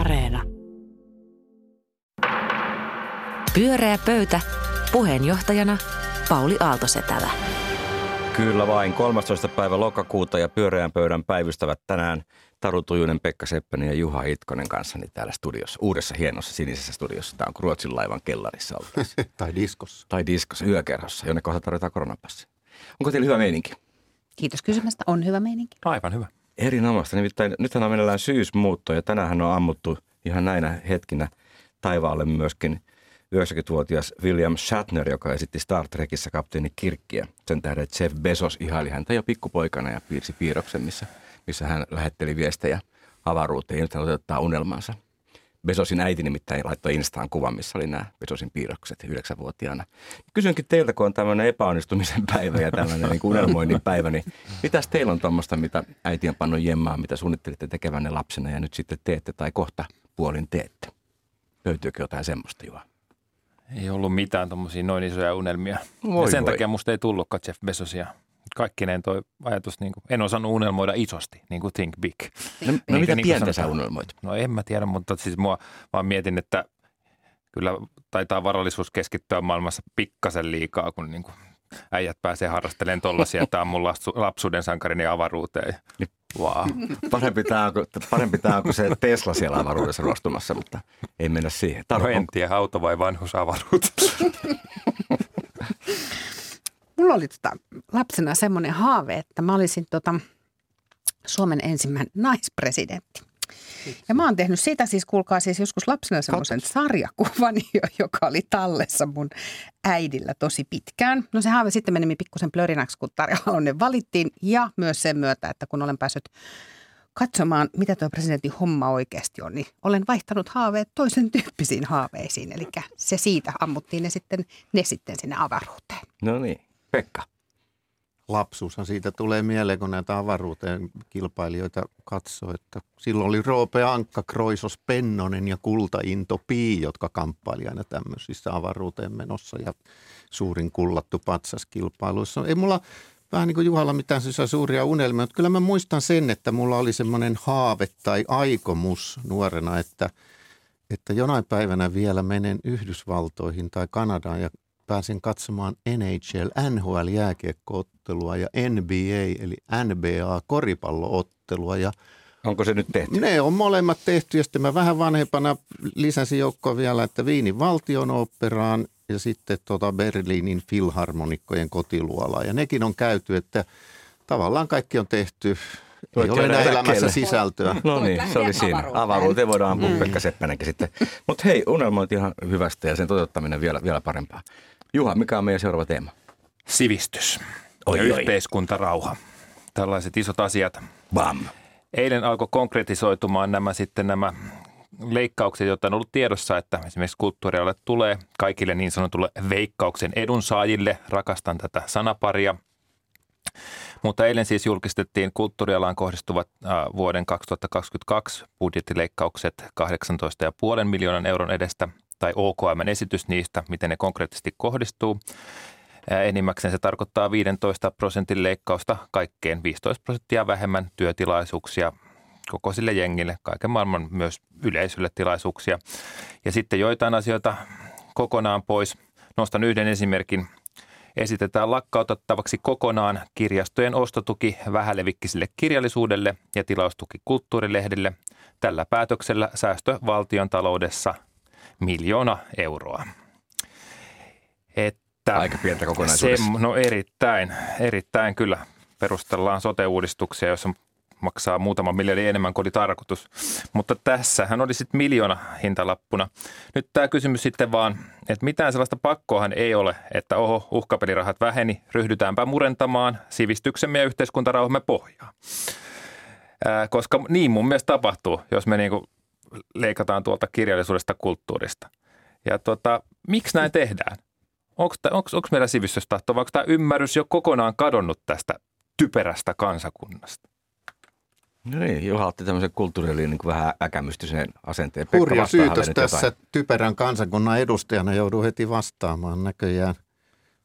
Areena. Pyöreä pöytä. Puheenjohtajana Pauli Aaltosetälä. Kyllä vain. 13. päivä lokakuuta ja pyöreän pöydän päivystävät tänään Taru Tujunen, Pekka Seppänen ja Juha Itkonen kanssani täällä studiossa. Uudessa hienossa sinisessä studiossa. Tämä on Ruotsin laivan kellarissa. Tai diskossa. Tai diskossa, yökerhossa, jonne kohta tarvitaan koronapassi. Onko teillä hyvä meininki? Kiitos kysymästä. On hyvä meininki. Aivan hyvä. Erinomaista. Nimittäin nythän on meneillään syysmuutto ja tänäänhän on ammuttu ihan näinä hetkinä taivaalle myöskin 90-vuotias William Shatner, joka esitti Star Trekissä kapteeni Kirkkiä. Sen tähden Jeff Bezos ihaili häntä jo pikkupoikana ja piirsi piirroksen, missä hän lähetteli viestejä avaruuteen. Nyt hän otetaan unelmansa. Bezosin äiti nimittäin laittoi Instaan kuvan, missä oli nämä Bezosin piirrokset 9-vuotiaana. Kysynkin teiltä, kun on tämmöinen epäonnistumisen päivä ja tämmöinen niin unelmoinnin päivä, niin mitäs teillä on tuommoista, mitä äiti on pannut jemmaa, mitä suunnittelitte tekevänne lapsena ja nyt sitten teette tai kohta puolin teette? Löytyykö jotain semmoista, Juha? Ei ollut mitään tuommoisia noin isoja unelmia. Ja sen takia musta ei tullutkaan Jeff Bezosia. Kaikkineen toi ajatus, niin kuin, en osannut unelmoida isosti, niin kuin think big. No mitä niin pientä sä unelmoit? No en mä tiedä, mutta siis mua vaan mietin, että kyllä taitaa varallisuus keskittyä maailmassa pikkasen liikaa, kun niin kuin äijät pääsee harrastelemaan tollaisia. Tämä on mun lapsuuden sankarini avaruuteen. Wow. Parempi tämä on kuin se Tesla siellä avaruudessa ruostumassa, mutta ei mennä siihen. No en tiedä, auto vai vanhus avaruudessa. Mulla oli lapsena semmoinen haave, että mä olisin Suomen ensimmäinen naispresidentti. Ja mä oon tehnyt siitä siis, kuulkaa siis joskus lapsena semmoisen sarjakuvan, joka oli tallessa mun äidillä tosi pitkään. No se haave sitten meni pikkusen plörinäksi, kun Tarja Halonen valittiin ja myös sen myötä, että kun olen päässyt katsomaan, mitä tuo presidentin homma oikeasti on, niin olen vaihtanut haaveet toisen tyyppisiin haaveisiin. Eli se siitä ammuttiin ne sitten sinne avaruuteen. No niin. Pekka. Lapsuushan siitä tulee mieleen, kun näitä avaruuteen kilpailijoita katsoo, että silloin oli Roope Ankka, Kroisos, Pennonen ja Kulta-Intopii, jotka kamppaili aina tämmöisissä avaruuteen menossa ja suurin kullattu patsas kilpailuissa. Ei mulla vähän niin kuin Juhalla mitään suuria unelmia, mutta kyllä mä muistan sen, että mulla oli semmoinen haave tai aikomus nuorena, että jonain päivänä vielä menen Yhdysvaltoihin tai Kanadaan ja pääsin katsomaan NHL-jääkiekko-ottelua ja NBA, eli NBA-koripallo-ottelua. Ja onko se nyt tehty? Ne on molemmat tehty, ja sitten mä vähän vanhempana lisäsin joukkoon vielä, että Viinin valtionoopperaan ja sitten Berliinin filharmonikkojen kotiluolaan. Ja nekin on käyty, että tavallaan kaikki on tehty. Ei ole enää elämässä sisältöä. No niin, se oli siinä. Avaruuteen voidaan ampua Pekka Seppänenkin sitten. Mutta hei, unelmointi ihan hyvästä ja sen toteuttaminen vielä parempaa. Juha, mikä on meidän seuraava teema? Sivistys ja yhteiskuntarauha. Tällaiset isot asiat. Bam. Eilen alkoi konkretisoitumaan nämä leikkaukset, joita on ollut tiedossa, että esimerkiksi kulttuurialalle tulee kaikille niin sanotulle Veikkauksen edunsaajille. Rakastan tätä sanaparia. Mutta eilen siis julkistettiin kulttuurialaan kohdistuvat vuoden 2022 budjettileikkaukset 18,5 miljoonan euron edestä tai OKM:n esitys niistä, miten ne konkreettisesti kohdistuu. Enimmäkseen se tarkoittaa 15% leikkausta kaikkeen, 15% vähemmän työtilaisuuksia koko sille jengille, kaiken maailman myös yleisölle tilaisuuksia. Ja sitten joitain asioita kokonaan pois. Nostan yhden esimerkin. Esitetään lakkautettavaksi kokonaan kirjastojen ostotuki vähälevikkiselle kirjallisuudelle ja tilaustuki kulttuurilehdille. Tällä päätöksellä säästö valtion taloudessa 1 000 000 euroa. Että aika pientä kokonaisuudessa. No erittäin kyllä. Perustellaan sote-uudistuksia, jossa maksaa muutama miljardi enemmän kuin oli tarkoitus. Mutta tässähän oli sitten 1 000 000 hintalappuna. Nyt tämä kysymys sitten vaan, että mitään sellaista pakkoahan ei ole, että oho, uhkapelirahat väheni, ryhdytäänpä murentamaan sivistyksemme ja yhteiskuntarauhamme pohjaa. Koska niin mun mielestä tapahtuu, jos me niinku leikataan tuolta kirjallisuudesta kulttuurista. Ja miksi näin tehdään? Onko meillä sivistystahto vai onko tämä ymmärrys jo kokonaan kadonnut tästä typerästä kansakunnasta? No niin, Juha otti tämmöisen kulttuuriliin niin vähän äkämystisen asenteen. Hurja syytös tässä typerän kansakunnan edustajana jouduu heti vastaamaan näköjään.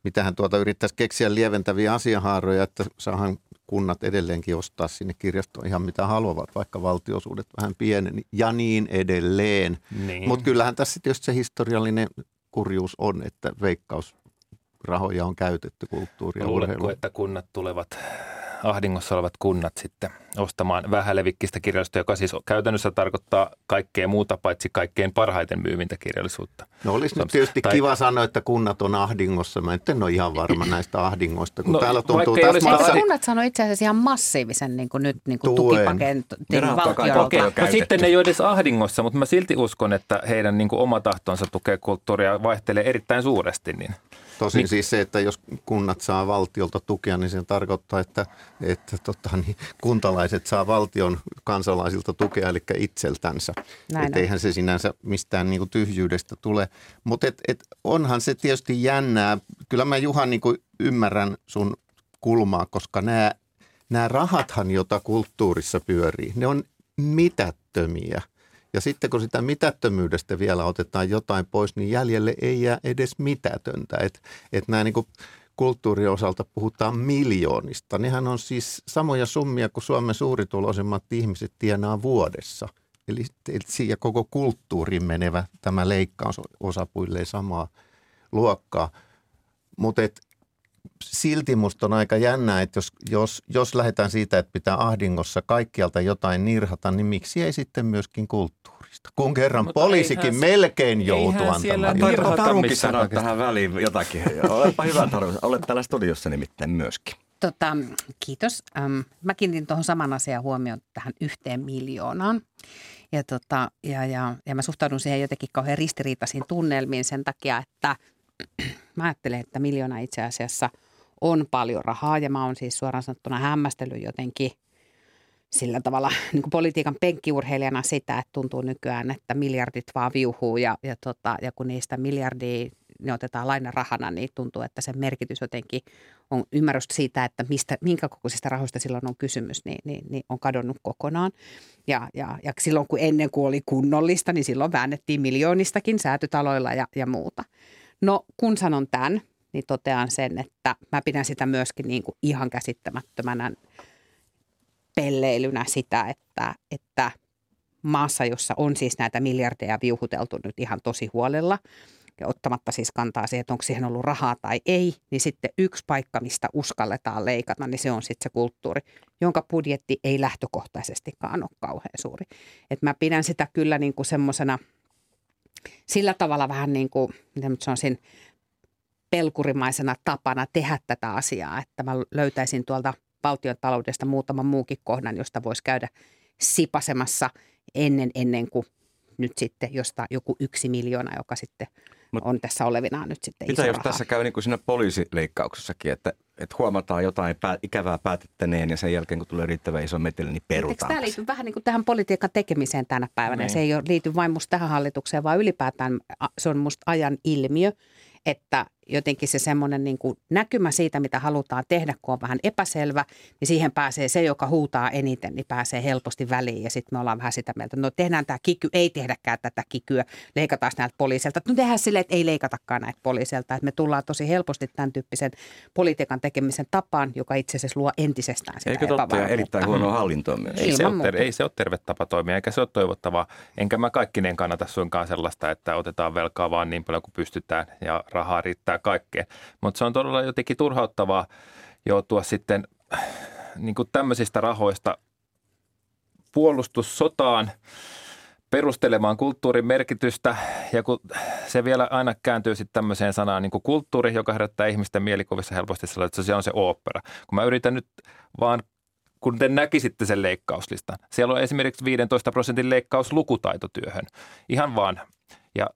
Mitähän yrittäisi keksiä lieventäviä asiahaaroja, että saahan kunnat edelleenkin ostaa sinne kirjastoon ihan mitä haluavat, vaikka valtiosuudet vähän pieneni ja niin edelleen. Niin. Mutta kyllähän tässä tietysti se historiallinen kurjuus on, että veikkausrahoja on käytetty kulttuuria. Luuletko, että kunnat tulevat, ahdingossa olevat kunnat sitten ostamaan vähälevikkistä kirjallisuutta, joka siis käytännössä tarkoittaa kaikkea muuta paitsi kaikkein parhaiten myyvintä kirjallisuutta? No olisi nyt tietysti kiva sanoa, että kunnat on ahdingossa. Mä en ole ihan varma näistä ahdingoista, kun no, täällä tuntuu taas kunnat sanoo itse asiassa ihan massiivisen niin nyt niin tukipaketin valtiolta. No sitten ne ei ole edes ahdingossa, mutta mä silti uskon, että heidän niin kuin oma tahtonsa tukea kulttuuria vaihtelee erittäin suuresti. Niin. Tosin siis se, että jos kunnat saa valtiolta tukea, niin se tarkoittaa, että kuntalaiset saa valtion kansalaisilta tukea, eli itseltänsä. Että eihän se sinänsä mistään niin kuin tyhjyydestä tule. Mutta onhan se tietysti jännää. Kyllä mä, Juha, niin kuin ymmärrän sun kulmaa, koska nämä rahathan, joita kulttuurissa pyörii, ne on mitättömiä. Ja sitten kun sitä mitättömyydestä vielä otetaan jotain pois, niin jäljelle ei jää edes mitätöntä. Että nämä niin kuin kulttuurin osalta puhutaan miljoonista. Nehän on siis samoja summia kuin Suomen suurituloisimmat ihmiset tienaa vuodessa. Eli siinä koko kulttuuriin menevä tämä leikkaus osapuilleen samaa luokkaa. Mutta silti musta on aika jännää, että jos lähdetään siitä, että pitää ahdingossa kaikkialta jotain nirhata, niin miksi ei sitten myöskin kulttuurista? Kun kerran mutta poliisikin melkein joutuu antamaan. Eihän Tarunkin sanoa tähän väliin jotakin. Olepa hyvä, Taru. Olet täällä studiossa nimittäin myöskin. Kiitos. Mä kiinnitin tuohon saman asian huomioon tähän 1 miljoonaan. Ja mä suhtaudun siihen jotenkin kauhean ristiriitaisiin tunnelmiin sen takia, että mä ajattelen, että 1 miljoona itse asiassa on paljon rahaa ja mä oon siis suoraan sanottuna hämmästellyt jotenkin sillä tavalla niin kuin politiikan penkkiurheilijana sitä, että tuntuu nykyään, että miljardit vaan viuhuu ja kun niistä miljardia ne otetaan lainarahana, niin tuntuu, että sen merkitys jotenkin on ymmärrystä siitä, että minkä kokoisista rahoista silloin on kysymys, niin on kadonnut kokonaan. Ja silloin kun ennen kuin oli kunnollista, niin silloin väännettiin miljoonistakin säätytaloilla ja muuta. No kun sanon tämän, niin totean sen, että mä pidän sitä myöskin niin kuin ihan käsittämättömänä pelleilynä sitä, että maassa, jossa on siis näitä miljardeja viuhuteltu nyt ihan tosi huolella ja ottamatta siis kantaa siihen, että onko siihen ollut rahaa tai ei, niin sitten yksi paikka, mistä uskalletaan leikata, niin se on sitten se kulttuuri, jonka budjetti ei lähtökohtaisestikaan ole kauhean suuri. Et mä pidän sitä kyllä niin kuin semmoisena sillä tavalla vähän niin kuin, mitä nyt sanoisin, pelkurimaisena tapana tehdä tätä asiaa, että mä löytäisin tuolta valtiontaloudesta muutaman muunkin kohdan, josta voisi käydä sipasemassa ennen kuin nyt sitten jostain joku 1 miljoona, joka sitten on tässä olevinaan nyt sitten iso raha. Mitä jos tässä käy niin kuin siinä poliisileikkauksessakin, että huomataan jotain ikävää päätettäneen ja sen jälkeen kun tulee riittävän iso meteli, niin perutaan. Eikö tämä liity vähän niin kuin tähän politiikan tekemiseen tänä päivänä? Niin. Se ei liity vain musta tähän hallitukseen, vaan ylipäätään se on musta ajan ilmiö, että jotenkin se semmoinen niin kuin näkymä siitä, mitä halutaan tehdä, kun on vähän epäselvä, niin siihen pääsee se, joka huutaa eniten, niin pääsee helposti väliin. Ja sitten me ollaan vähän sitä mieltä, no tehdään tämä kiky, ei tehdäkään tätä kikyä, leikataan näiltä poliisilta. No tehdään silleen, että ei leikatakaan näitä poliisilta. Että me tullaan tosi helposti tämän tyyppisen politiikan tekemisen tapaan, joka itse asiassa luo entisestään sitä epävarmuutta. Eikö totta, erittäin huonoa hallintoa myös? Ei se ole terve tapa toimia, eikä se ole toivottavaa. Enkä mä kaikkineen kannata suinkaan sellaista, että otetaan velkaa vaan niin paljon kuin pystytään ja rahaa riittää kaikkeen. Mutta se on todella jotenkin turhauttavaa joutua sitten niin kuin tämmöisistä rahoista puolustussotaan perustelemaan kulttuurin merkitystä. Ja kun se vielä aina kääntyy sitten tämmöiseen sanaan niin kuin kulttuuri, joka herättää ihmisten mielikuvissa helposti sellainen, että se on se ooppera. Kun mä yritän nyt vaan, kun te näkisitte sen leikkauslistan. Siellä on esimerkiksi 15% leikkaus lukutaitotyöhön. Ihan vaan. Ja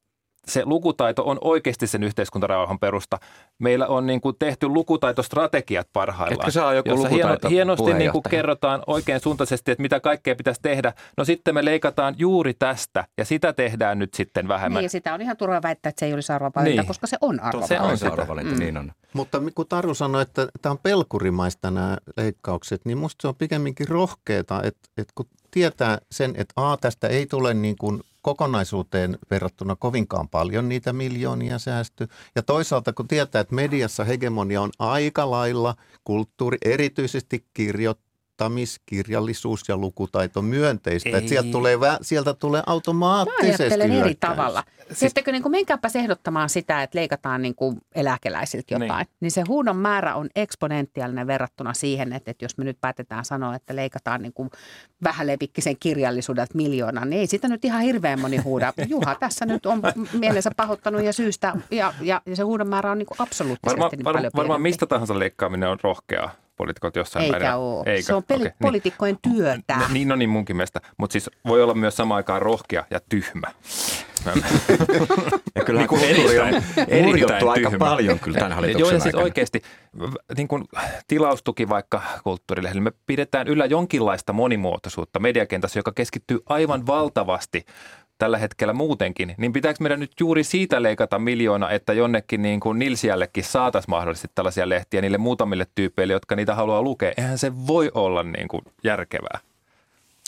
se lukutaito on oikeasti sen yhteiskuntarauhan perusta. Meillä on niin kuin tehty lukutaitostrategiat parhaillaan. Etkö saa joku lukutaito hienosti niin kuin kerrotaan oikein suuntaisesti, että mitä kaikkea pitäisi tehdä. No sitten me leikataan juuri tästä ja sitä tehdään nyt sitten vähemmän. Niin ja sitä on ihan turha väittää, että se ei olisi arvovalinta, niin, koska se on arvovalinta. Se on arvovalinta, niin on. Mutta kun Taru sanoi, että tämä on pelkurimaista nämä leikkaukset, niin musta se on pikemminkin rohkeata, että kun tietää sen, että tästä ei tule niin kuin kokonaisuuteen verrattuna kovinkaan paljon niitä miljoonia säästyy. Ja toisaalta kun tietää, että mediassa hegemonia on aika lailla kulttuuri, erityisesti kirjoittamiskirjallisuus ja lukutaito myönteistä. Että sieltä tulee automaattisesti. Mä ajattelen eri tavalla. Sieltäkö niin menkääpäs ehdottamaan sitä, että leikataan niin kuin eläkeläisiltä jotain. Niin se huudon määrä on eksponentiaalinen verrattuna siihen, että jos me nyt päätetään sanoa, että leikataan niin kuin vähälevikkisen kirjallisuudelta miljoonaa, niin ei sitä nyt ihan hirveän moni huuda. Juha tässä nyt on mielensä pahoittanut ja syystä, ja se huudon määrä on niin kuin absoluuttisesti niin paljon pienempi. Varmaan mistä tahansa leikkaaminen on rohkeaa. Poliitikot jossain määrin. Eikä ole. Eikä. Se on poliitikkojen työtä. No niin munkin mielestä. Mutta siis voi olla myös samaan aikaan rohkea ja tyhmä. Ja kyllähän kulttuuri on murjottu aika paljon kyllä tämän hallituksen aikana. Joo, ja siis oikeasti niin kuin tilaustuki vaikka kulttuurilehdelle. Me pidetään yllä jonkinlaista monimuotoisuutta mediakentässä, joka keskittyy aivan valtavasti tällä hetkellä muutenkin, niin pitääkö meidän nyt juuri siitä leikata miljoona, että jonnekin niin kuin Nilsiällekin saataisiin mahdollisesti tällaisia lehtiä niille muutamille tyypeille, jotka niitä haluaa lukea? Eihän se voi olla niin kuin järkevää.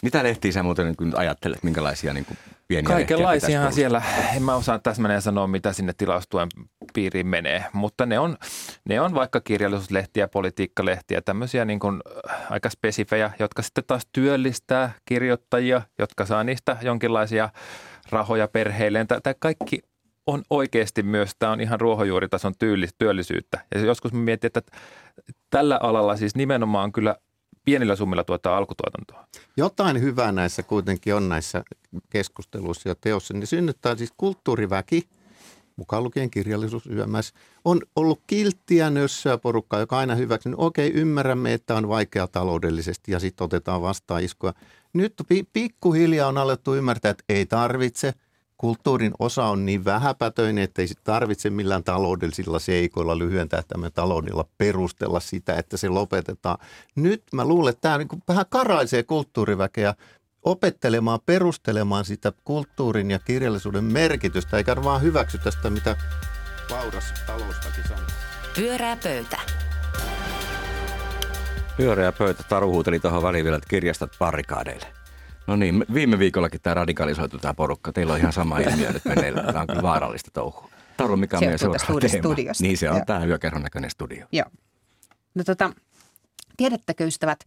Mitä lehtiä sä muuten nyt ajattelet, minkälaisia niin kuin pieniä kaikenlaisiahan siellä, en mä osaa täsmälleen sanoa, mitä sinne tilaustuen piiriin menee, mutta ne on vaikka kirjallisuuslehtiä, politiikkalehtiä, tämmöisiä niin kuin aika spesifejä, jotka sitten taas työllistää kirjoittajia, jotka saa niistä jonkinlaisia rahoja perheilleen. Tämä kaikki on oikeasti myös, tämä on ihan ruohonjuuritason työllisyyttä. Ja joskus mä mietin, että tällä alalla siis nimenomaan kyllä pienillä summilla tuottaa alkutuotantoa. Jotain hyvää näissä kuitenkin on näissä keskusteluissa ja teossa. Ne synnyttää siis kulttuuriväki, mukaan lukien kirjallisuus YMS, on ollut kilttiä nössöä porukkaa, joka aina hyväksynyt. Okei, ymmärrämme, että on vaikea taloudellisesti ja sitten otetaan vastaan iskua. Nyt pikkuhiljaa on alettu ymmärtää, että ei tarvitse. Kulttuurin osa on niin vähäpätöinen, että ei tarvitse millään taloudellisilla seikoilla lyhyen tähtäimen taloudella perustella sitä, että se lopetetaan. Nyt mä luulen, että tämä niin kuin vähän karaisee kulttuuriväkeä opettelemaan, perustelemaan sitä kulttuurin ja kirjallisuuden merkitystä, eikä vaan hyväksytä sitä, mitä vauras taloustakin sanoo. Pyöreä pöytä. Pyöreä pöytä. Taru huuteli tuohon väliin vielä, että kirjastot barrikaadeille. No niin, viime viikollakin tämä radikalisoitu tämä porukka. Teillä on ihan sama ilmiö nyt meneillään. Tämä on kyllä vaarallista touhua. Taru, mikä on meidän seuraava teema? Niin se on tämä Yökerhon näköinen studio. Joo. No tiedättekö ystävät,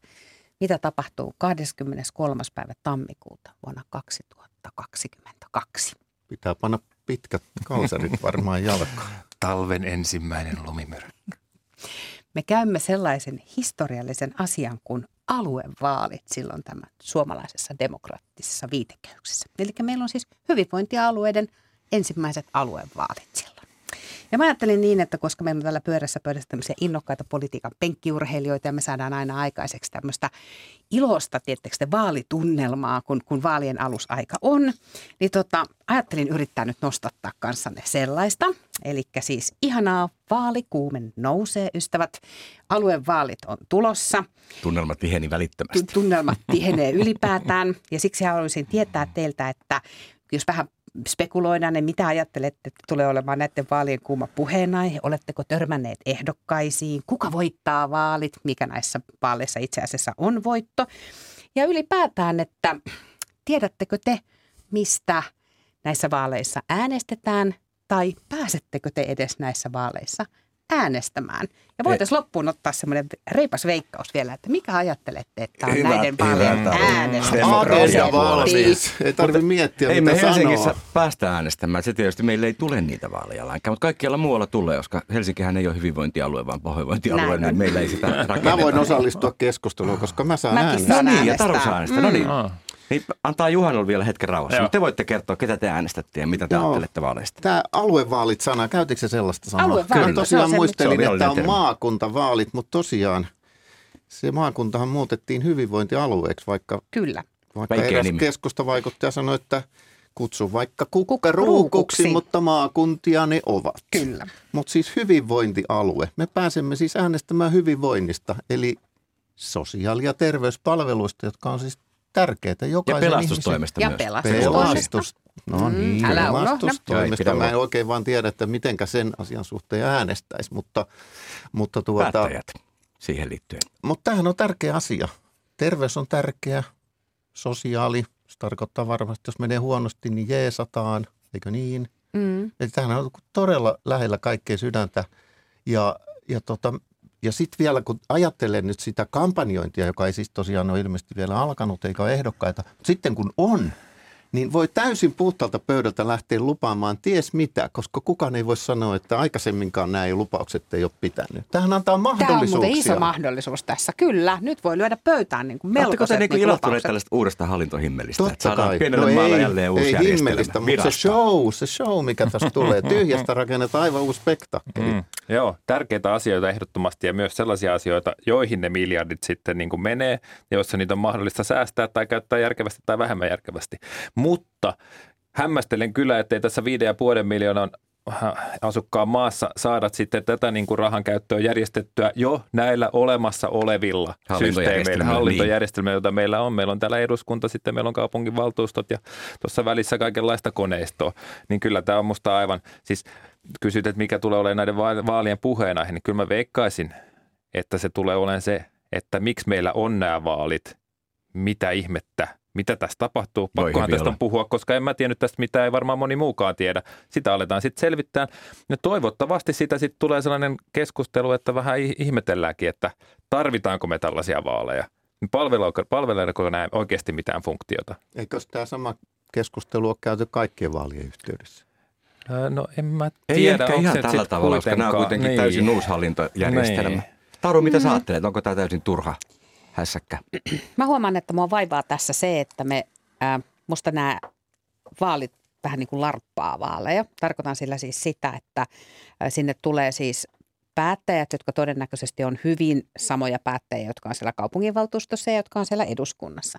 mitä tapahtuu 23. päivä tammikuuta vuonna 2022? Pitää panna pitkät kalsarit varmaan jalkaan. Talven ensimmäinen lumimyrkky. Me käymme sellaisen historiallisen asian kuin aluevaalit silloin tämän suomalaisessa demokraattisessa viitekehyksessä. Eli meillä on siis hyvinvointialueiden ensimmäiset aluevaalit silloin. Ja mä ajattelin niin, että koska meillä on täällä pyörässä pöydässä tämmöisiä innokkaita politiikan penkkiurheilijoita ja me saadaan aina aikaiseksi tämmöistä ilosta, tiettekö vaalitunnelmaa, kun vaalien alusaika on, niin ajattelin yrittää nyt nostattaa kanssanne sellaista. Eli siis ihanaa, vaalikuumen nousee, ystävät. Aluevaalit on tulossa. Tunnelmat tiheni välittömästi. Tunnelmat tihenee ylipäätään. Ja siksi haluaisin tietää teiltä, että jos vähän spekuloidaan, niin mitä ajattelette, että tulee olemaan näiden vaalien kuuma puheenaihe? Oletteko törmänneet ehdokkaisiin? Kuka voittaa vaalit? Mikä näissä vaaleissa itse asiassa on voitto? Ja ylipäätään, että tiedättekö te, mistä näissä vaaleissa äänestetään? Tai pääsettekö te edes näissä vaaleissa äänestämään? Ja voitaisiin loppuun ottaa semmoinen reipas veikkaus vielä, että mikä ajattelette, että on hyvä, näiden vaalien äänestämään? Ei tarvitse miettiä, ei mitä sanoa. Ei me Helsingissä päästä äänestämään. Se tietysti meille ei tule niitä vaaleja lainkaan, mutta kaikkialla muualla tulee, koska Helsinkihän ei ole hyvinvointialue, vaan pahoinvointialue, niin meillä ei sitä rakenneta. Mä voin osallistua keskusteluun, koska mä saan äänestää. No niin, ja Taru saa äänestää. No niin. Niin, antaa Juhanolle vielä hetken rauhassa, mutta te voitte kertoa, ketä te äänestätte ja mitä te ajattelette vaaleista. Tämä aluevaalit-sana, käytikö se sellaista sanaa? Aluevaalit. Kyllä. Tosiaan muistelin, että on maakuntavaalit, mutta tosiaan se maakuntahan muutettiin hyvinvointialueeksi, vaikka, Kyllä. vaikka eräs keskustavaikuttaja sanoi, että kutsu vaikka kukkaruukuksi, mutta maakuntia ne ovat. Kyllä. Mutta siis hyvinvointialue. Me pääsemme siis äänestämään hyvinvoinnista, eli sosiaali- ja terveyspalveluista, jotka on siis tärkeitä jokaisen pelastustoimesta ihmisen. Ja pelastustoimesta. No niin, pelastustoimesta. Mä en oikein vaan tiedä, että mitenkä sen asian suhteen äänestäisi, mutta päättäjät siihen liittyen. Mutta tämähän on tärkeä asia. Terveys on tärkeä, sosiaali, Se tarkoittaa varmasti, että jos menee huonosti, niin jeesataan, eikö niin? Mm. Eli tämähän on todella lähellä kaikkea sydäntä. Ja sitten vielä, kun ajattelen nyt sitä kampanjointia, joka ei siis tosiaan ole ilmeisesti vielä alkanut, eikä ole ehdokkaita, mutta sitten kun on, niin voi täysin puhtaalta pöydältä lähteä lupaamaan ties mitä, koska kukaan ei voi sanoa, että aikaisemminkaan nämä lupaukset ei ole pitänyt. Tämähän antaa mahdollisuuksia. Tämä on muuten iso mahdollisuus tässä, kyllä. Nyt voi lyödä pöytään niin kuin melkoiset lupaukset. Oletteko te niin ilahtuneet tällaista uudesta hallintohimmelistä? Totta kai. No ei himmelistä, mutta se show, mikä tässä tulee. Tyhjästä rakennetaan aivan uusi spektakkeli. Joo, tärkeitä asioita ehdottomasti ja myös sellaisia asioita, joihin ne miljardit sitten niin kuin menee, joissa niitä on mahdollista säästää tai käyttää järkevästi tai vähemmän järkevästi. Mutta hämmästelen kyllä, ettei tässä 5,5 miljoonan asukkaan maassa saada sitten tätä niin kuin rahan käyttöä järjestettyä jo näillä olemassa olevilla systeemeillä, hallintojärjestelmillä, joita meillä on. Meillä on täällä eduskunta, sitten meillä on kaupunginvaltuustot ja tuossa välissä kaikenlaista koneistoa. Niin kyllä tämä on musta aivan, siis kysyt, että mikä tulee olemaan näiden vaalien puheenaihe, niin kyllä mä veikkaisin, että se tulee olemaan se, että miksi meillä on nämä vaalit, mitä ihmettä. Mitä tässä tapahtuu? Pakkohan tästä on puhua, koska en mä tiedä nyt tästä mitään, ei varmaan moni muukaan tiedä. Sitä aletaan sitten selvittää. Ja toivottavasti sitä sitten tulee sellainen keskustelu, että vähän ihmetelläänkin, että tarvitaanko me tällaisia vaaleja. Palveleeko nämä oikeasti mitään funktiota? Eikö tämä sama keskustelu ole käyty kaikkien vaalien yhteydessä? No en mä tiedä. Ei ihan tällä tavalla, koska nämä on kuitenkin täysin uusi hallintojärjestelmä. Taru, mitä sä ajattelet? Onko tämä täysin turha? Hässäkkä. Mä huomaan, että mua vaivaa tässä se, että musta nämä vaalit vähän niin kuin larppaa vaaleja. Tarkoitan sillä siis sitä, että sinne tulee siis päättäjät, jotka todennäköisesti on hyvin samoja päättäjiä, jotka on siellä kaupunginvaltuustossa ja jotka on siellä eduskunnassa.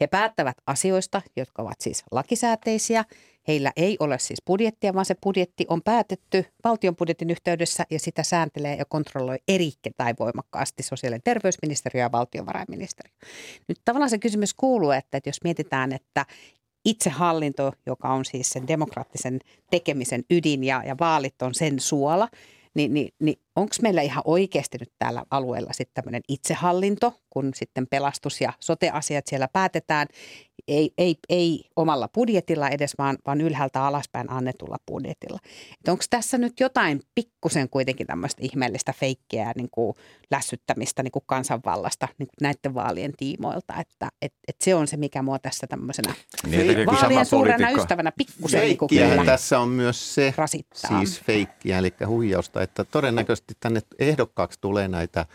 He päättävät asioista, jotka ovat siis lakisääteisiä. Heillä ei ole siis budjettia, vaan se budjetti on päätetty valtion budjetin yhteydessä ja sitä sääntelee ja kontrolloi erittäin voimakkaasti sosiaali- ja terveysministeriö ja valtiovarainministeriö. Nyt tavallaan se kysymys kuuluu, että jos mietitään, että itsehallinto, joka on siis sen demokraattisen tekemisen ydin ja vaalit on sen suola, niin onko meillä ihan oikeasti nyt täällä alueella sitten tämmöinen itsehallinto, kun sitten pelastus- ja sote-asiat siellä päätetään, ei omalla budjetilla edes, vaan ylhäältä alaspäin annetulla budjetilla. Onko tässä nyt jotain pikkusen kuitenkin tämmöistä ihmeellistä feikkiä niin kuin lässyttämistä niin kuin kansanvallasta niin kuin näiden vaalien tiimoilta, että se on se, mikä mua tässä tämmöisenä vaalien suurena ystävänä pikkusen niin kuin kyllä tässä on myös se rasittaa. Siis feikkiä, eli huijausta, että todennäköisesti tänne ehdokkaaksi tulee näitä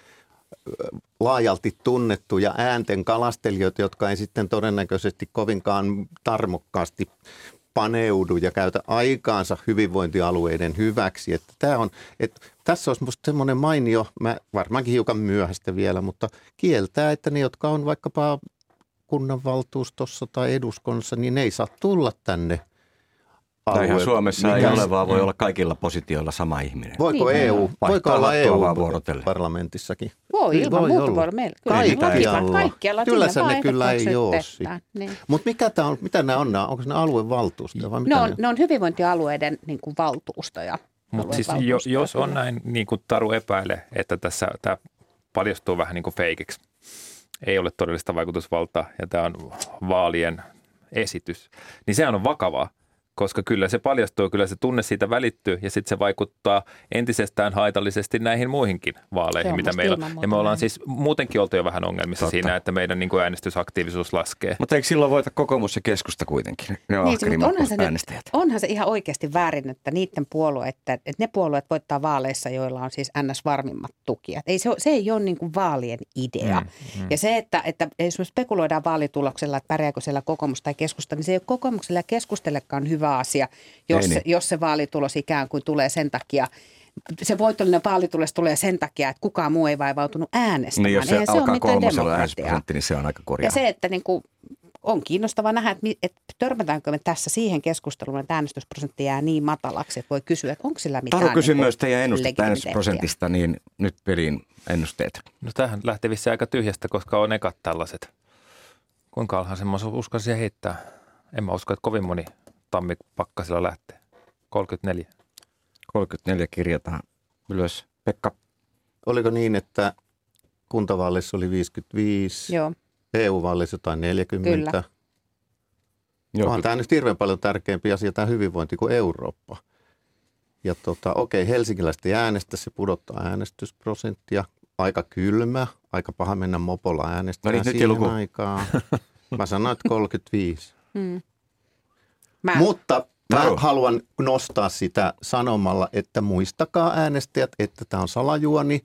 laajalti tunnettuja äänten kalastelijoita, jotka ei sitten todennäköisesti kovinkaan tarmokkaasti paneudu ja käytä aikaansa hyvinvointialueiden hyväksi. Että tässä olisi musta semmoinen mainio, mä varmaankin hiukan myöhäistä vielä, mutta kieltää, että ne, jotka on vaikkapa kunnanvaltuustossa tai eduskunnassa, niin ne ei saa tulla tänne. Tai ihan Suomessa mikä ei ole, vaan voi olla kaikilla positioilla sama ihminen. Voiko niin, EU? Voiko olla EU-parlamentissakin? Voi, ilman muuta voi meillä. Kaikkialla. Kyllä se ne kyllä ei ole. Niin. Mutta mitä nämä on? Onko ne aluevaltuustoja? Vai mitä ne on hyvinvointialueiden niin kuin valtuustoja. Mutta siis jos on näin, niin kuin Taru epäilee, että tässä tämä paljastuu vähän niin kuin feikiksi. Ei ole todellista vaikutusvaltaa ja tämä on vaalien esitys. Niin sehän on vakavaa. Koska kyllä se paljastuu, kyllä se tunne siitä välittyy ja sitten se vaikuttaa entisestään haitallisesti näihin muihinkin vaaleihin, mitä meillä on. Ja me ollaan siis muutenkin oltu jo vähän ongelmissa siinä, että meidän niin kuin äänestysaktiivisuus laskee. Mutta eikö silloin voita kokoomus ja keskusta kuitenkin? Ne on äänestäjät. Onhan se ihan oikeasti väärin, että niiden puolueet, että ne puolueet voittaa vaaleissa, joilla on siis NS-varmimmat tukijat. Se ei ole niin kuin vaalien idea. Ja se, että esimerkiksi spekuloidaan vaalituloksella, että pärjääkö siellä kokoomus tai keskusta, niin se ei ole kokoomuksella ja keskustellekaan hyvä asia, jos se vaalitulos ikään kuin tulee sen takia, se voitollinen vaalitulos tulee sen takia, että kukaan muu ei vaivautunut äänestämään. Niin jos se alkaa 3 äänestysprosentti, niin se on aika korjaa. Ja se, että niin kuin on kiinnostavaa nähdä, että törmätäänkö me tässä siihen keskusteluun, että äänestysprosentti jää niin matalaksi, että voi kysyä, että onko sillä mitään. Taru kysyi myös teidän ennustetta äänestysprosentista, niin nyt peliin ennusteet. No tämähän lähtee vissiin aika tyhjästä, koska on ekat tällaiset. Kuinka alhaan semmoisen uskalsia heittää? En mä usko, että kovin moni tammipakkasilla lähtee. 34. 34 kirjataan ylös. Pekka. Oliko niin, että kuntavaaleissa oli 55, EU-vaaleissa jotain 40, Onhan tämä nyt hirveän paljon tärkeämpi asia, tämä hyvinvointi, kuin Eurooppa. Ja okei, helsinkiläiset ei äänestä, se pudottaa äänestysprosenttia. Aika kylmä, aika paha mennä mopolla äänestämään siihen aikaan. Mä sanoin, että 35. Mutta mä haluan nostaa sitä sanomalla, että muistakaa äänestäjät, että tämä on salajuoni.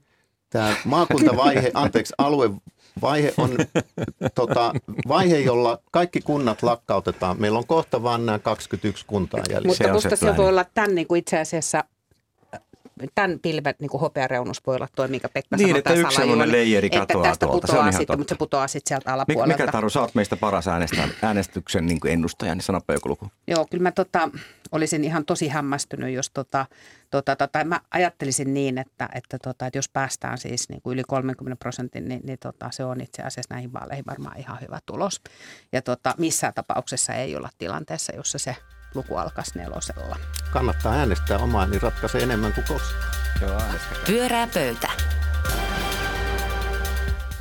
Tämä maakuntavaihe, aluevaihe on vaihe, jolla kaikki kunnat lakkautetaan. Meillä on kohta vaan nämä 21 kuntaa jäljellä. Mutta koska se voi olla tämän niin kuin itse asiassa... Tämän pilven niin kuin hopeareunus voi olla tuo, minkä Pekka sanoi, että yksi sellainen leijeri katoaa tuolta. Se on ihan totta. Mutta se putoaa sitten sieltä alapuolelta. Mikä Taru, sä oot meistä paras äänestyksen niin kuin ennustaja, niin sanoppa joku luku. Joo, kyllä mä olisin ihan tosi hämmästynyt, jos mä ajattelisin niin, että jos päästään siis niin kuin yli 30%, niin se on itse asiassa näihin vaaleihin varmaan ihan hyvä tulos. Ja missään tapauksessa ei olla tilanteessa, jossa se... Luku alkaisi 4. Kannattaa äänestää omaa, niin ratkaisee enemmän kuin koskaan. Joo, pyörää pöytä.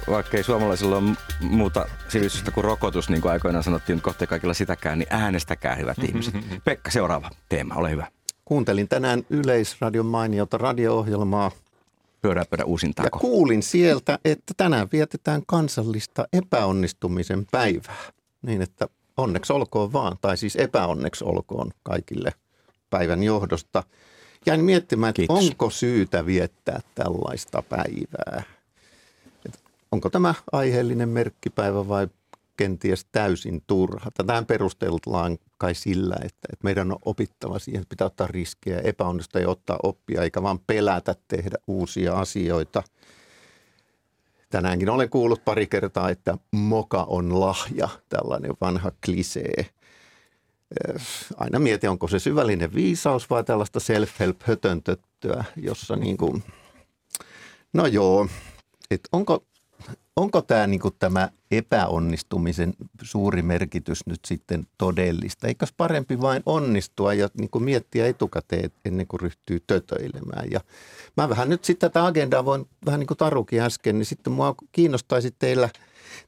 Vaikkei suomalaisilla ole muuta sivistystä kuin rokotus, niin kuin aikoinaan sanottiin, mutta kohta kaikilla sitäkään, niin äänestäkää, hyvät ihmiset. Pekka, seuraava teema, ole hyvä. Kuuntelin tänään Yleisradion mainiota radio-ohjelmaa. Pyörää pöydä uusintako. Ja kuulin sieltä, että tänään vietetään kansallista epäonnistumisen päivää. Niin, että... Onneksi olkoon vaan, tai siis epäonneksi olkoon kaikille päivän johdosta. Jäin miettimään, että onko syytä viettää tällaista päivää. Et onko tämä aiheellinen merkkipäivä vai kenties täysin turha? Tätähän perustellaan kai sillä, että meidän on opittava siihen, että pitää ottaa riskejä, epäonnistua ja ottaa oppia, eikä vaan pelätä tehdä uusia asioita. Tänäänkin olen kuullut pari kertaa, että moka on lahja, tällainen vanha klisee. Aina mietin, onko se syvällinen viisaus vai tällaista self-help-hötöntöttöä, jossa niin kuin, no joo, että onko tämä, niin kuin tämä epäonnistumisen suuri merkitys nyt sitten todellista? Eikös parempi vain onnistua ja niin kuin miettiä etukäteen ennen kuin ryhtyy tötöilemään? Ja mä vähän nyt sitten tätä agendaa voin vähän niin kuin Tarukin äsken, niin sitten mua kiinnostaisi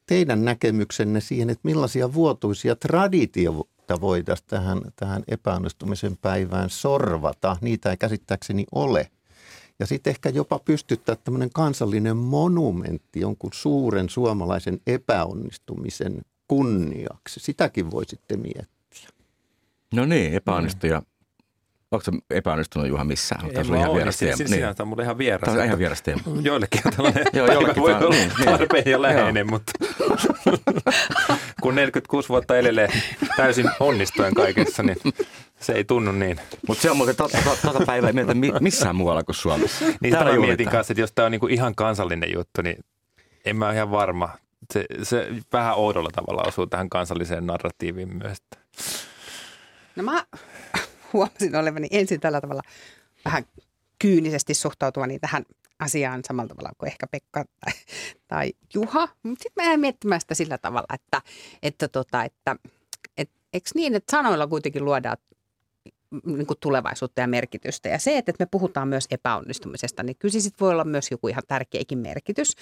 teidän näkemyksenne siihen, että millaisia vuotuisia traditioita voitaisiin tähän epäonnistumisen päivään sorvata. Niitä ei käsittääkseni ole. Ja sitten ehkä jopa pystyttää tämmöinen kansallinen monumentti jonkun suuren suomalaisen epäonnistumisen kunniaksi. Sitäkin voi sitten miettiä. No niin, epäonnistuja. Onko se epäonnistunut, Juha, missään? Ei, mä oon. Sinä on mulle ihan vieras. Tämä on ihan vieras teema. Joillekin on tällainen päivä voi olla tarpeen ja läheinen, mutta kun 46 vuotta elelee täysin onnistuen kaikessa, niin se ei tunnu niin. Mutta se on muuten totta päivää, ei mieltä missään muualla kuin Suomessa. Niin tämä mietin kanssa, että jos tämä on niinku ihan kansallinen juttu, niin en mä ole ihan varma. Se vähän oudolla tavalla osuu tähän kansalliseen narratiiviin myös. No mä... Huomasin olevani ensin tällä tavalla vähän kyynisesti suhtautuvani tähän asiaan samalla tavalla kuin ehkä Pekka tai Juha. Mutta sitten mä jäin miettimään sitä sillä tavalla, että eikö niin, että sanoilla kuitenkin luodaan niin kuin tulevaisuutta ja merkitystä. Ja se, että me puhutaan myös epäonnistumisesta, niin kyllä sit voi olla myös joku ihan tärkeäkin merkitys.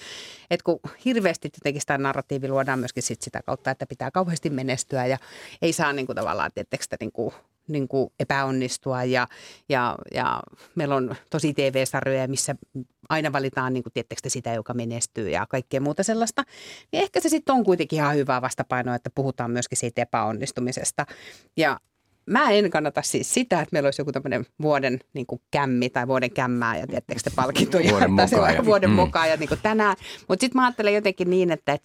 Että kun hirveästi jotenkin sitä narratiivia luodaan myöskin sit sitä kautta, että pitää kauheasti menestyä ja ei saa niin kuin tavallaan tietysti niin kuin epäonnistua ja meillä on tosi TV-sarjoja, missä aina valitaan niin kuin tietysti sitä, joka menestyy ja kaikkea muuta sellaista. Niin ehkä se sitten on kuitenkin ihan hyvää vastapainoa, että puhutaan myöskin siitä epäonnistumisesta. Ja mä en kannata siis sitä, että meillä olisi joku tämmöinen vuoden niin kuin kämmi tai vuoden kämmää ja tietysti palkintoja. Vuoden mukaan ja niin kuin tänään. Mutta sitten mä ajattelen jotenkin niin, että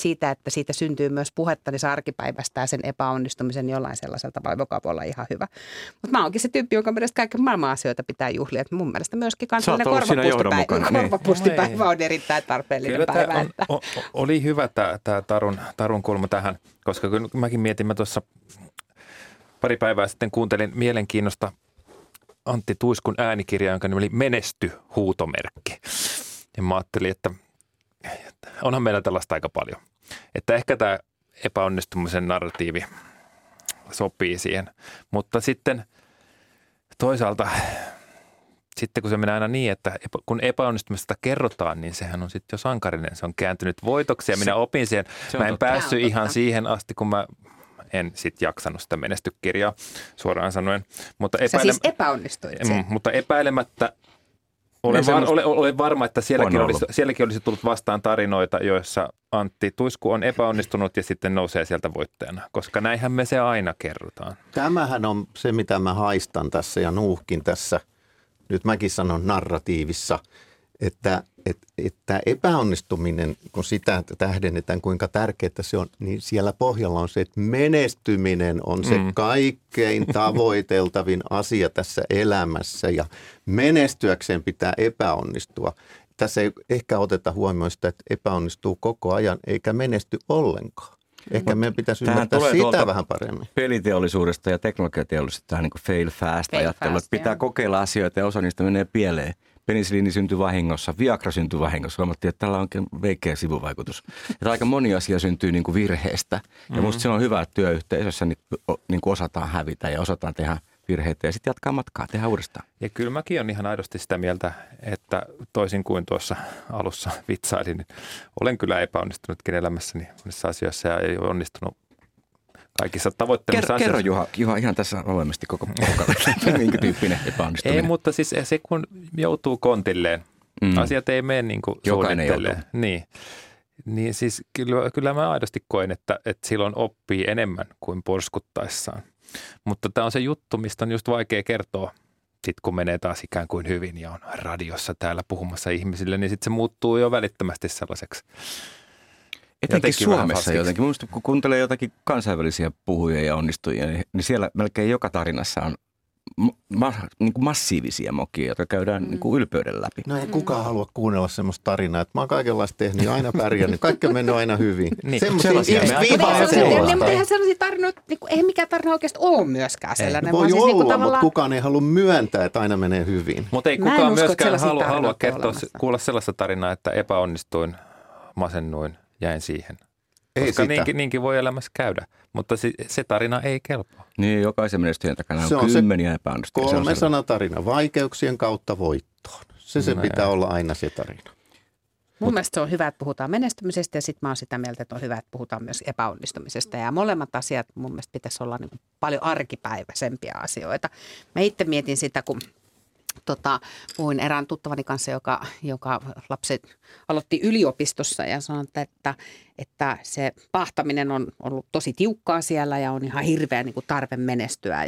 siitä syntyy myös puhetta niin arkipäivästä ja sen epäonnistumisen jollain sellaiselta vai joka voi olla ihan hyvä. Mutta mä oonkin se tyyppi, jonka mielestä kaiken maailman asioita pitää juhlia. Et mun mielestä myöskin kansallinen korvapustipäivä on erittäin tarpeellinen päivä. Oli hyvä tämä Tarun kulma tähän, koska kun mäkin mietin, mä tuossa... Pari päivää sitten kuuntelin mielenkiinnosta Antti Tuiskun äänikirjaa, jonka nimi oli Menesty huutomerkki. Ja mä ajattelin, että onhan meillä tällaista aika paljon. Että ehkä tämä epäonnistumisen narratiivi sopii siihen. Mutta sitten toisaalta, sitten kun se menee aina niin, että kun epäonnistumisesta kerrotaan, niin sehän on sitten jo sankarinen. Se on kääntynyt voitoksi ja minä opin siihen. Mä en päässyt ihan siihen asti, kun mä... en sitten jaksanut sitä menestykirjaa suoraan sanoen. Mutta siis epäonnistuit sen. Mutta epäilemättä olen varma, että sielläkin olisi tullut vastaan tarinoita, joissa Antti Tuisku on epäonnistunut ja sitten nousee sieltä voittajana, koska näinhän me se aina kerrotaan. Tämähän on se, mitä mä haistan tässä ja nuuhkin tässä, nyt mäkin sanon narratiivissa, että epäonnistuminen, kun sitä tähdennetään, kuinka tärkeää se on, niin siellä pohjalla on se, että menestyminen on se kaikkein tavoiteltavin asia tässä elämässä ja menestyäkseen pitää epäonnistua. Tässä ei ehkä oteta huomioon sitä, että epäonnistuu koko ajan eikä menesty ollenkaan. Ehkä meidän pitäisi ymmärtää sitä vähän paremmin. Peliteollisuudesta ja teknologiateollisuudesta tähän niin kuin fail fast ajattelu, että pitää kokeilla asioita ja osa niistä menee pieleen. Penisiliini syntyi vahingossa, Viagra syntyi vahingossa. Huomattiin, että tällä onkin veikeä sivuvaikutus. Että aika moni asia syntyy niin kuin virheestä. Ja musta se on hyvä, että työyhteisössä niin kuin osataan hävitä ja osataan tehdä virheitä ja sitten jatkaa matkaa, tehdä uudestaan. Ja kyllä mäkin olen ihan aidosti sitä mieltä, että toisin kuin tuossa alussa vitsailin, niin olen kyllä epäonnistunutkin elämässäni monissa asioissa ja ei ole onnistunut kaikissa tavoitteissa. Kerro Juha ihan tässä avoimesti koko pokalle, minkä tyyppinen epäonnistuminen. Ei, mutta siis se kun joutuu kontilleen, asiat ei mene niin kuin suunnittelee. Niin siis kyllä mä aidosti koen, että silloin oppii enemmän kuin porskuttaessaan. Mutta tämä on se juttu, mistä on just vaikea kertoa. Sitten kun menee taas ikään kuin hyvin ja on radiossa täällä puhumassa ihmisille, niin sitten se muuttuu jo välittömästi sellaiseksi. Etenkin Suomessa jotenkin. Minusta kun kuuntelee jotakin kansainvälisiä puhujia ja onnistujia, niin siellä melkein joka tarinassa on niin kuin massiivisia mokia, jotka käydään niin kuin ylpeyden läpi. No ei kukaan halua kuunnella semmoista tarinaa, että mä oon kaikenlaista tehnyt ja aina pärjännyt. Kaikki on mennyt aina hyvin. Niin. Semmoisia mutta eihän sellaisia tarinoita, niin kuin, eihän mikään tarina oikeastaan ole myöskään sellainen. Voi siis olla, niin tavallaan, mutta kukaan ei halua myöntää, että aina menee hyvin. Mutta ei kukaan myöskään halua kuulla sellaista tarinaa, että epäonnistuin, masennuin. Jäin siihen. Ei koska niinkin voi elämässä käydä, mutta se tarina ei kelpaa. Niin, jokaisen menestyjen takana on kymmeniä epäonnistumia. 300 tarina vaikeuksien kautta voittoon. Se pitää olla aina se tarina. Mun mielestä se on hyvä, että puhutaan menestymisestä ja sitten mä oon sitä mieltä, että on hyvä, että puhutaan myös epäonnistumisesta. Ja molemmat asiat mun mielestä pitäisi olla niin paljon arkipäiväisempiä asioita. Mä itse mietin sitä, kun puhuin erään tuttavani kanssa, joka lapset aloitti yliopistossa ja sanoi, että se pahtaminen on ollut tosi tiukkaa siellä ja on ihan hirveä niin kuin tarve menestyä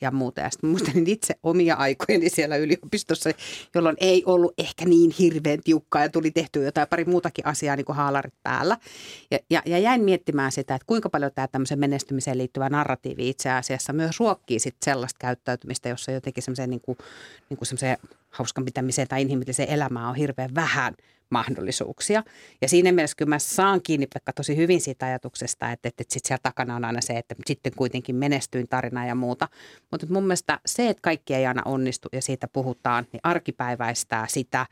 ja muuta. Ja sitten muistan itse omia aikojeni siellä yliopistossa, jolloin ei ollut ehkä niin hirveän tiukkaa ja tuli tehtyä jotain pari muutakin asiaa niin kuin haalarit päällä. Ja jäin miettimään sitä, että kuinka paljon tämä tämmöisen menestymiseen liittyvä narratiivi itse asiassa myös ruokkii sit sellaista käyttäytymistä, jossa jotenkin semmoiseen niin kuin semmoiseen hauskan pitämiseen tai inhimilliseen elämään on hirveän vähän mahdollisuuksia. Ja siinä mielessä kyllä mä saan kiinni Pekka tosi hyvin siitä ajatuksesta, että sitten siellä takana on aina se, että sitten kuitenkin menestyin tarina ja muuta. Mutta mun mielestä se, että kaikki ei aina onnistu ja siitä puhutaan, niin arkipäiväistää sitä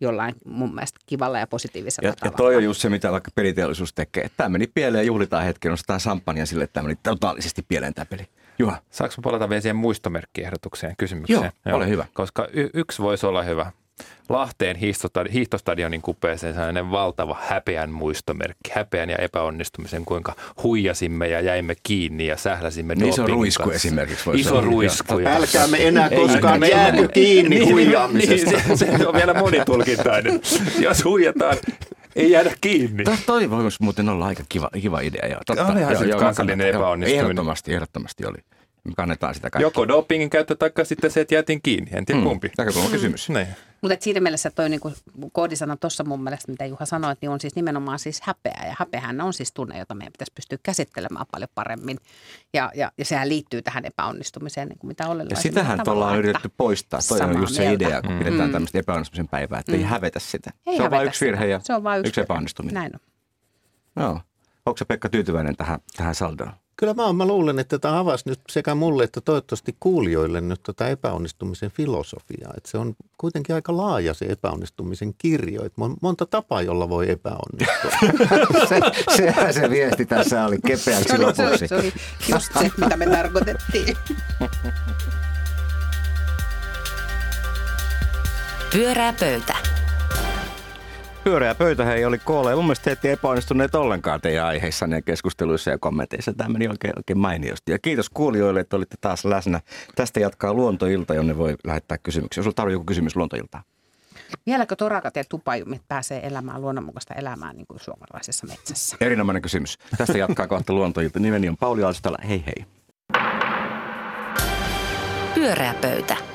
jollain mun mielestä kivalla ja positiivisella tavalla. Ja toi on just se, mitä vaikka peliteollisuus tekee. Tämä meni pieleen ja juhlitaan hetken, ostetaan sampania sille, että tämä meni totaalisesti pieleen tämä peli. Juha. Saanko palata vielä siihen muistomerkkiehdotukseen kysymykseen? Joo, ole hyvä. Koska yksi voisi olla hyvä. Lahteen hiihtostadionin kupeeseen sellainen valtava häpeän muistomerkki. Häpeän ja epäonnistumisen, kuinka huijasimme ja jäimme kiinni ja sähläsimme dopingin kanssa. Iso ruisku esimerkiksi. Iso ruisku. Älkäämme enää koskaan jääty kiinni huijaamisesta. Se on vielä monitulkintainen. Jos huijataan, ei jäädä kiinni. Toi voi muuten olla aika kiva idea. Olihan se kansallinen epäonnistuminen. Ehdottomasti oli. Kannetaan sitä kaikkea. Joko dopingin käyttö taikka sitten se, että jäätiin kiinni. En tiedä kumpi. Näkökulma kysymys. Mutta siinä mielessä toi niin koodisana tuossa mun mielestä, mitä Juha sanoi, että niin on siis nimenomaan siis häpeä. Ja häpeähän on siis tunne, jota meidän pitäisi pystyä käsittelemään paljon paremmin. Ja sehän liittyy tähän epäonnistumiseen, niin kuin mitä ollenlaisella tavalla. Ja sitähän ollaan yritetty poistaa. Toi on just se idea, kun pidetään tämmöistä epäonnistumisen päivää, että ei hävetä sitä. Ei se on vain yksi virhe ja yksi epäonnistuminen. Näin on. No. Onko se Pekka tyytyväinen tähän saldoon? Kyllä mä luulen, että tämä avasi nyt sekä mulle että toivottavasti kuulijoille nyt tätä epäonnistumisen filosofiaa. Että se on kuitenkin aika laaja se epäonnistumisen kirjo. Että monta tapaa, jolla voi epäonnistua. Sehän se viesti tässä oli kepeäksi lopuksi. Se oli just se, mitä me tarkoitettiin. Pyöreä pöytä. Pyöreä pöytähän ei oli koolle. Mun mielestä he ette epäonnistuneet ollenkaan teidän aiheissanne ja keskusteluissa ja kommenteissa. Tämä meni oikein mainiosti. Ja kiitos kuulijoille, että olitte taas läsnä. Tästä jatkaa Luontoilta, jonne voi lähettää kysymyksiä. Sulla tarvitsee joku kysymys Luontoiltaan. Vieläkö torakat ja tupajummit pääsee elämään luonnonmukaista elämää niin kuin suomalaisessa metsässä? Erinomainen kysymys. Tästä jatkaa kohta Luontoilta. Nimeni on Pauli Aaltosetälä. Hei hei. Pyöreä pöytä.